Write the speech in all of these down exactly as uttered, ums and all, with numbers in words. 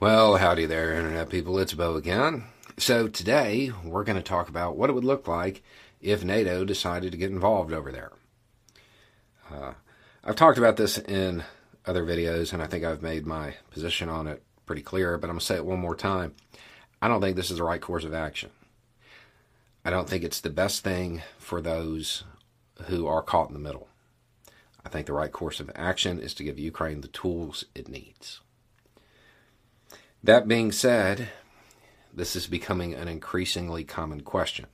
Well, howdy there, Internet people. It's Bo again. So today, we're going to talk about what it would look like if NATO decided to get involved over there. Uh, I've talked about this in other videos, and I think I've made my position on it pretty clear, but I'm going to say it one more time. I don't think this is the right course of action. I don't think it's the best thing for those who are caught in the middle. I think the right course of action is to give Ukraine the tools it needs. That being said, this is becoming an increasingly common question,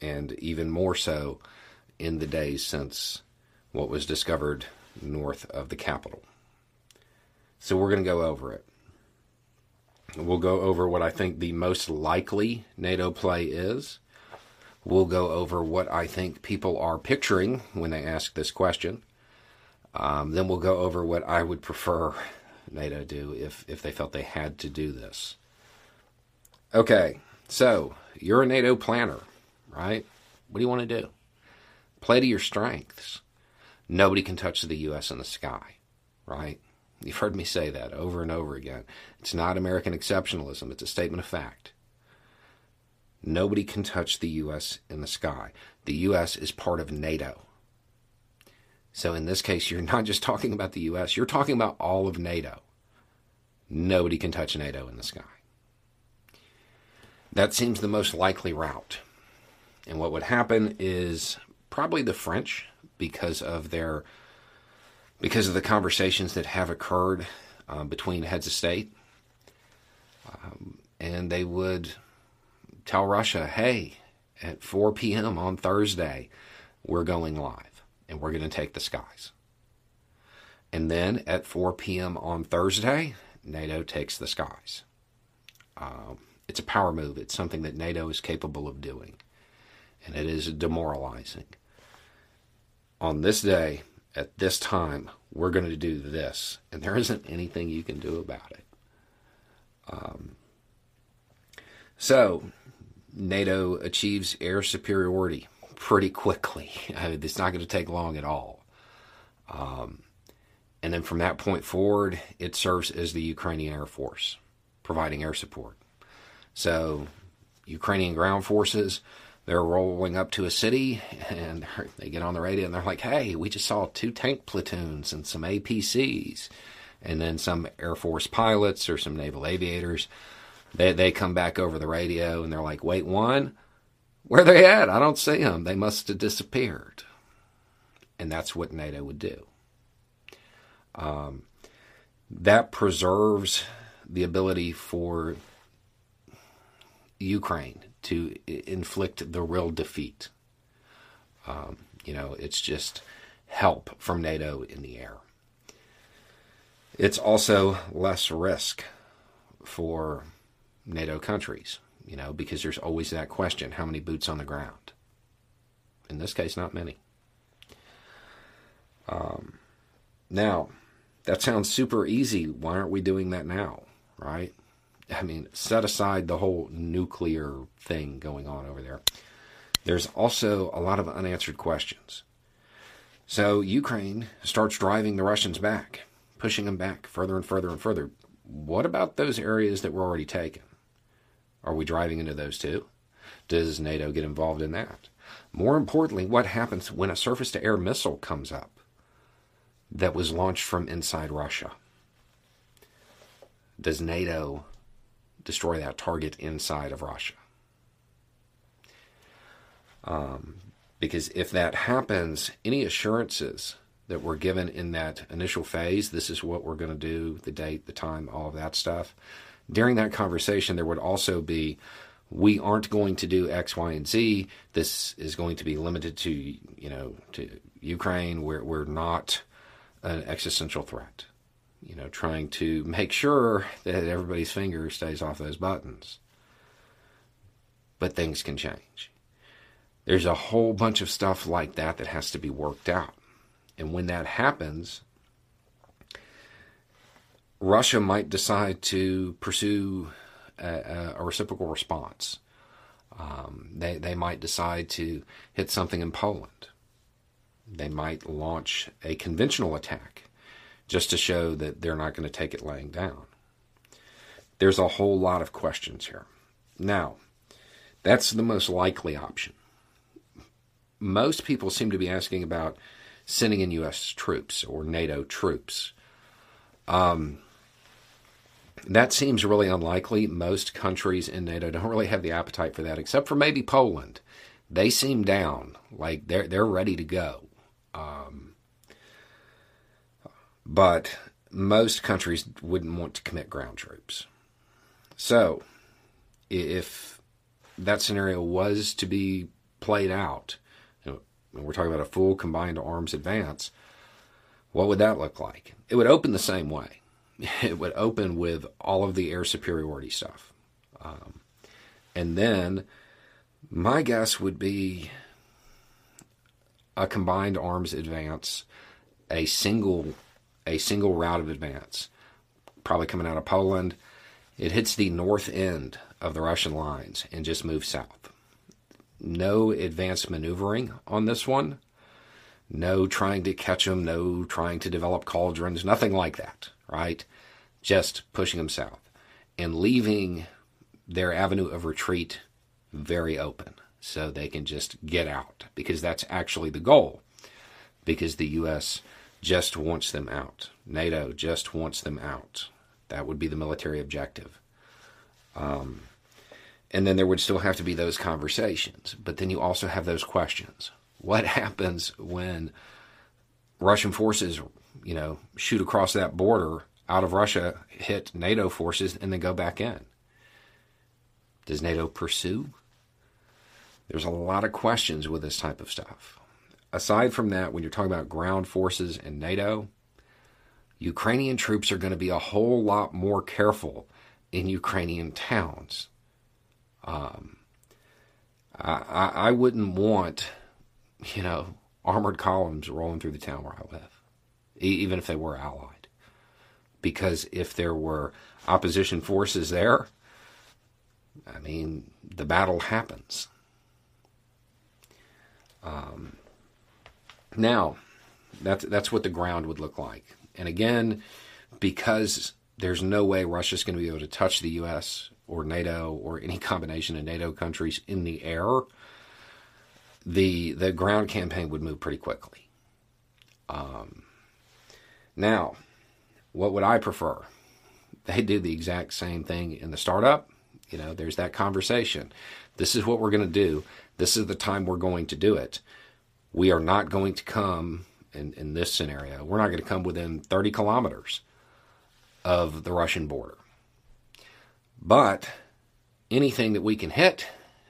and even more so in the days since what was discovered north of the capital. So we're going to go over it. We'll go over what I think the most likely NATO play is. We'll go over what I think people are picturing when they ask this question. Um, then we'll go over what I would prefer NATO do if, if they felt they had to do this. Okay, so you're a NATO planner, right? What do you want to do? Play to your strengths. Nobody can touch the U S in the sky, right? You've heard me say that over and over again. It's not American exceptionalism. It's a statement of fact. Nobody can touch the U S in the sky. The U S is part of NATO. So in this case, you're not just talking about the U S, you're talking about all of NATO. Nobody can touch NATO in the sky. That seems the most likely route. And what would happen is probably the French, because of their, because of the conversations that have occurred um, between heads of state, um, and they would tell Russia, hey, at four p.m. on Thursday, we're going live, and we're going to take the skies. And then at four p.m. on Thursday, NATO takes the skies. Um, it's a power move. It's something that NATO is capable of doing, and it is demoralizing. On this day, at this time, we're going to do this, and there isn't anything you can do about it. Um, so... NATO achieves air superiority pretty quickly. I mean, it's not going to take long at all. Um, and then from that point forward, it serves as the Ukrainian Air Force, providing air support. So Ukrainian ground forces, they're rolling up to a city, and they get on the radio, and they're like, hey, we just saw two tank platoons and some A P Cs, and then some Air Force pilots or some naval aviators. They they come back over the radio, and they're like, wait, one? Where are they at? I don't see them. They must have disappeared. And that's what NATO would do. Um, that preserves the ability for Ukraine to inflict the real defeat. Um, you know, it's just help from NATO in the air. It's also less risk for NATO countries, you know, because there's always that question, how many boots on the ground? In this case, not many. Um, now, that sounds super easy. Why aren't we doing that now, right? I mean, set aside the whole nuclear thing going on over there. There's also a lot of unanswered questions. So Ukraine starts driving the Russians back, pushing them back further and further and further. What about those areas that were already taken? Are we driving into those too? Does NATO get involved in that? More importantly, what happens when a surface-to-air missile comes up that was launched from inside Russia? Does NATO destroy that target inside of Russia? Um, because if that happens, any assurances that were given in that initial phase, this is what we're going to do, the date, the time, all of that stuff, during that conversation, there would also be, we aren't going to do X, Y, and Z. This is going to be limited to, you know, to Ukraine. We're, we're not an existential threat. You know, trying to make sure that everybody's finger stays off those buttons. But things can change. There's a whole bunch of stuff like that that has to be worked out. And when that happens, Russia might decide to pursue a, a reciprocal response. Um, they, they might decide to hit something in Poland. They might launch a conventional attack just to show that they're not going to take it laying down. there's a whole lot of questions here. Now, that's the most likely option. Most people seem to be asking about sending in U S troops or NATO troops. Um, that seems really unlikely. Most countries in NATO don't really have the appetite for that, except for maybe Poland. They seem down, like they're they're ready to go. Um, but most countries wouldn't want to commit ground troops. So, if that scenario was to be played out, and we're talking about a full combined arms advance, what would that look like? It would open the same way. It would open with all of the air superiority stuff. Um, and then my guess would be a combined arms advance, a single a single route of advance, probably coming out of Poland. It hits the north end of the Russian lines and just moves south. No advanced maneuvering on this one. No trying to catch them, no trying to develop cauldrons, nothing like that, right? Just pushing them south and leaving their avenue of retreat very open so they can just get out, because that's actually the goal, because the U S just wants them out. NATO just wants them out. That would be the military objective. Um, and then there would still have to be those conversations, but then you also have those questions. What happens when Russian forces, you know, shoot across that border out of Russia, hit NATO forces, and then go back in? Does NATO pursue? There's a lot of questions with this type of stuff. Aside from that, when you're talking about ground forces and NATO, Ukrainian troops are going to be a whole lot more careful in Ukrainian towns. Um, I, I, I wouldn't want... you know, armored columns rolling through the town where I live, e- even if they were allied. Because if there were opposition forces there, I mean, the battle happens. Um, now, that's, that's what the ground would look like. And again, because there's no way Russia's going to be able to touch the U S or NATO or any combination of NATO countries in the air, the the ground campaign would move pretty quickly. Um, now, what would I prefer? They do the exact same thing in the startup. You know, there's that conversation. This is what we're going to do. This is the time we're going to do it. We are not going to come, in, in this scenario, we're not going to come within thirty kilometers of the Russian border. But anything that we can hit,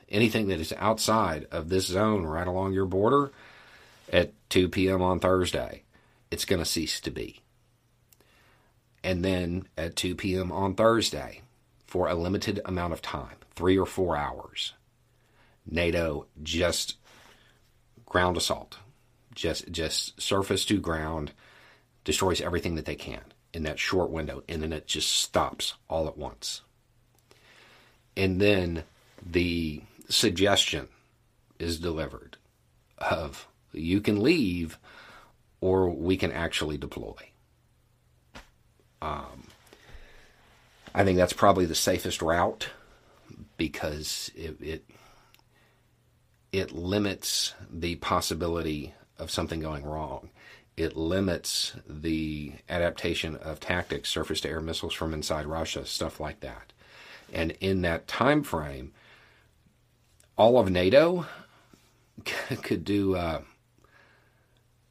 anything that is outside of this zone right along your border at two p.m. on Thursday, it's going to cease to be. And then at two p.m. on Thursday, for a limited amount of time, three or four hours, NATO just ground assault, just, just surface to ground, destroys everything that they can in that short window, and then it just stops all at once. And then the suggestion is delivered of, you can leave or we can actually deploy. Um, I think that's probably the safest route, because it, it it limits the possibility of something going wrong. It limits the adaptation of tactics, surface-to-air missiles from inside Russia, stuff like that. And in that time frame, all of NATO could do uh,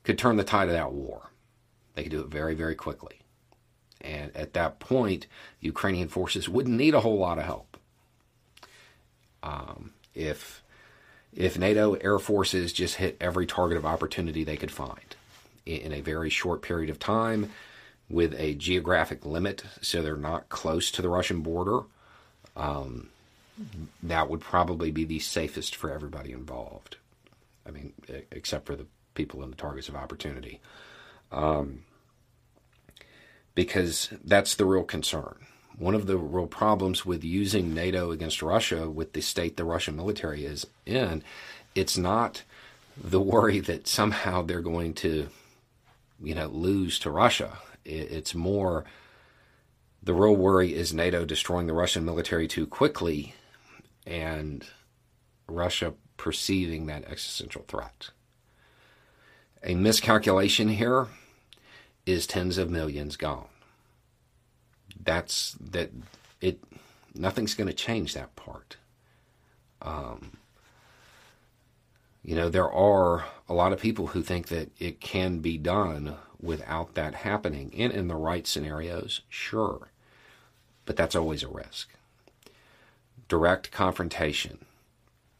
could turn the tide of that war. They could do it very, very quickly. And at that point, Ukrainian forces wouldn't need a whole lot of help. Um, if if NATO air forces just hit every target of opportunity they could find in a very short period of time, with a geographic limit, so they're not close to the Russian border, um, that would probably be the safest for everybody involved. I mean, except for the people in the targets of opportunity. Um, because that's the real concern. One of the real problems with using NATO against Russia, with the state the Russian military is in, it's not the worry that somehow they're going to, you know, lose to Russia. It's more, The real worry is NATO destroying the Russian military too quickly and Russia perceiving that existential threat. A miscalculation here is tens of millions gone. That's that it. Nothing's going to change that part. Um, you know, there are a lot of people who think that it can be done without that happening. And in the right scenarios, sure. But that's always a risk. Direct confrontation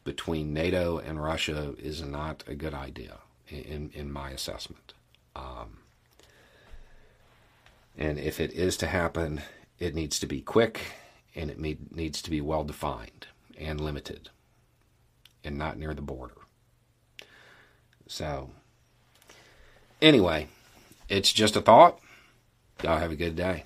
between NATO and Russia is not a good idea, in, in my assessment. Um, and if it is to happen, it needs to be quick. And it need, needs to be well-defined and limited and not near the border. So, anyway, it's just a thought. Y'all have a good day.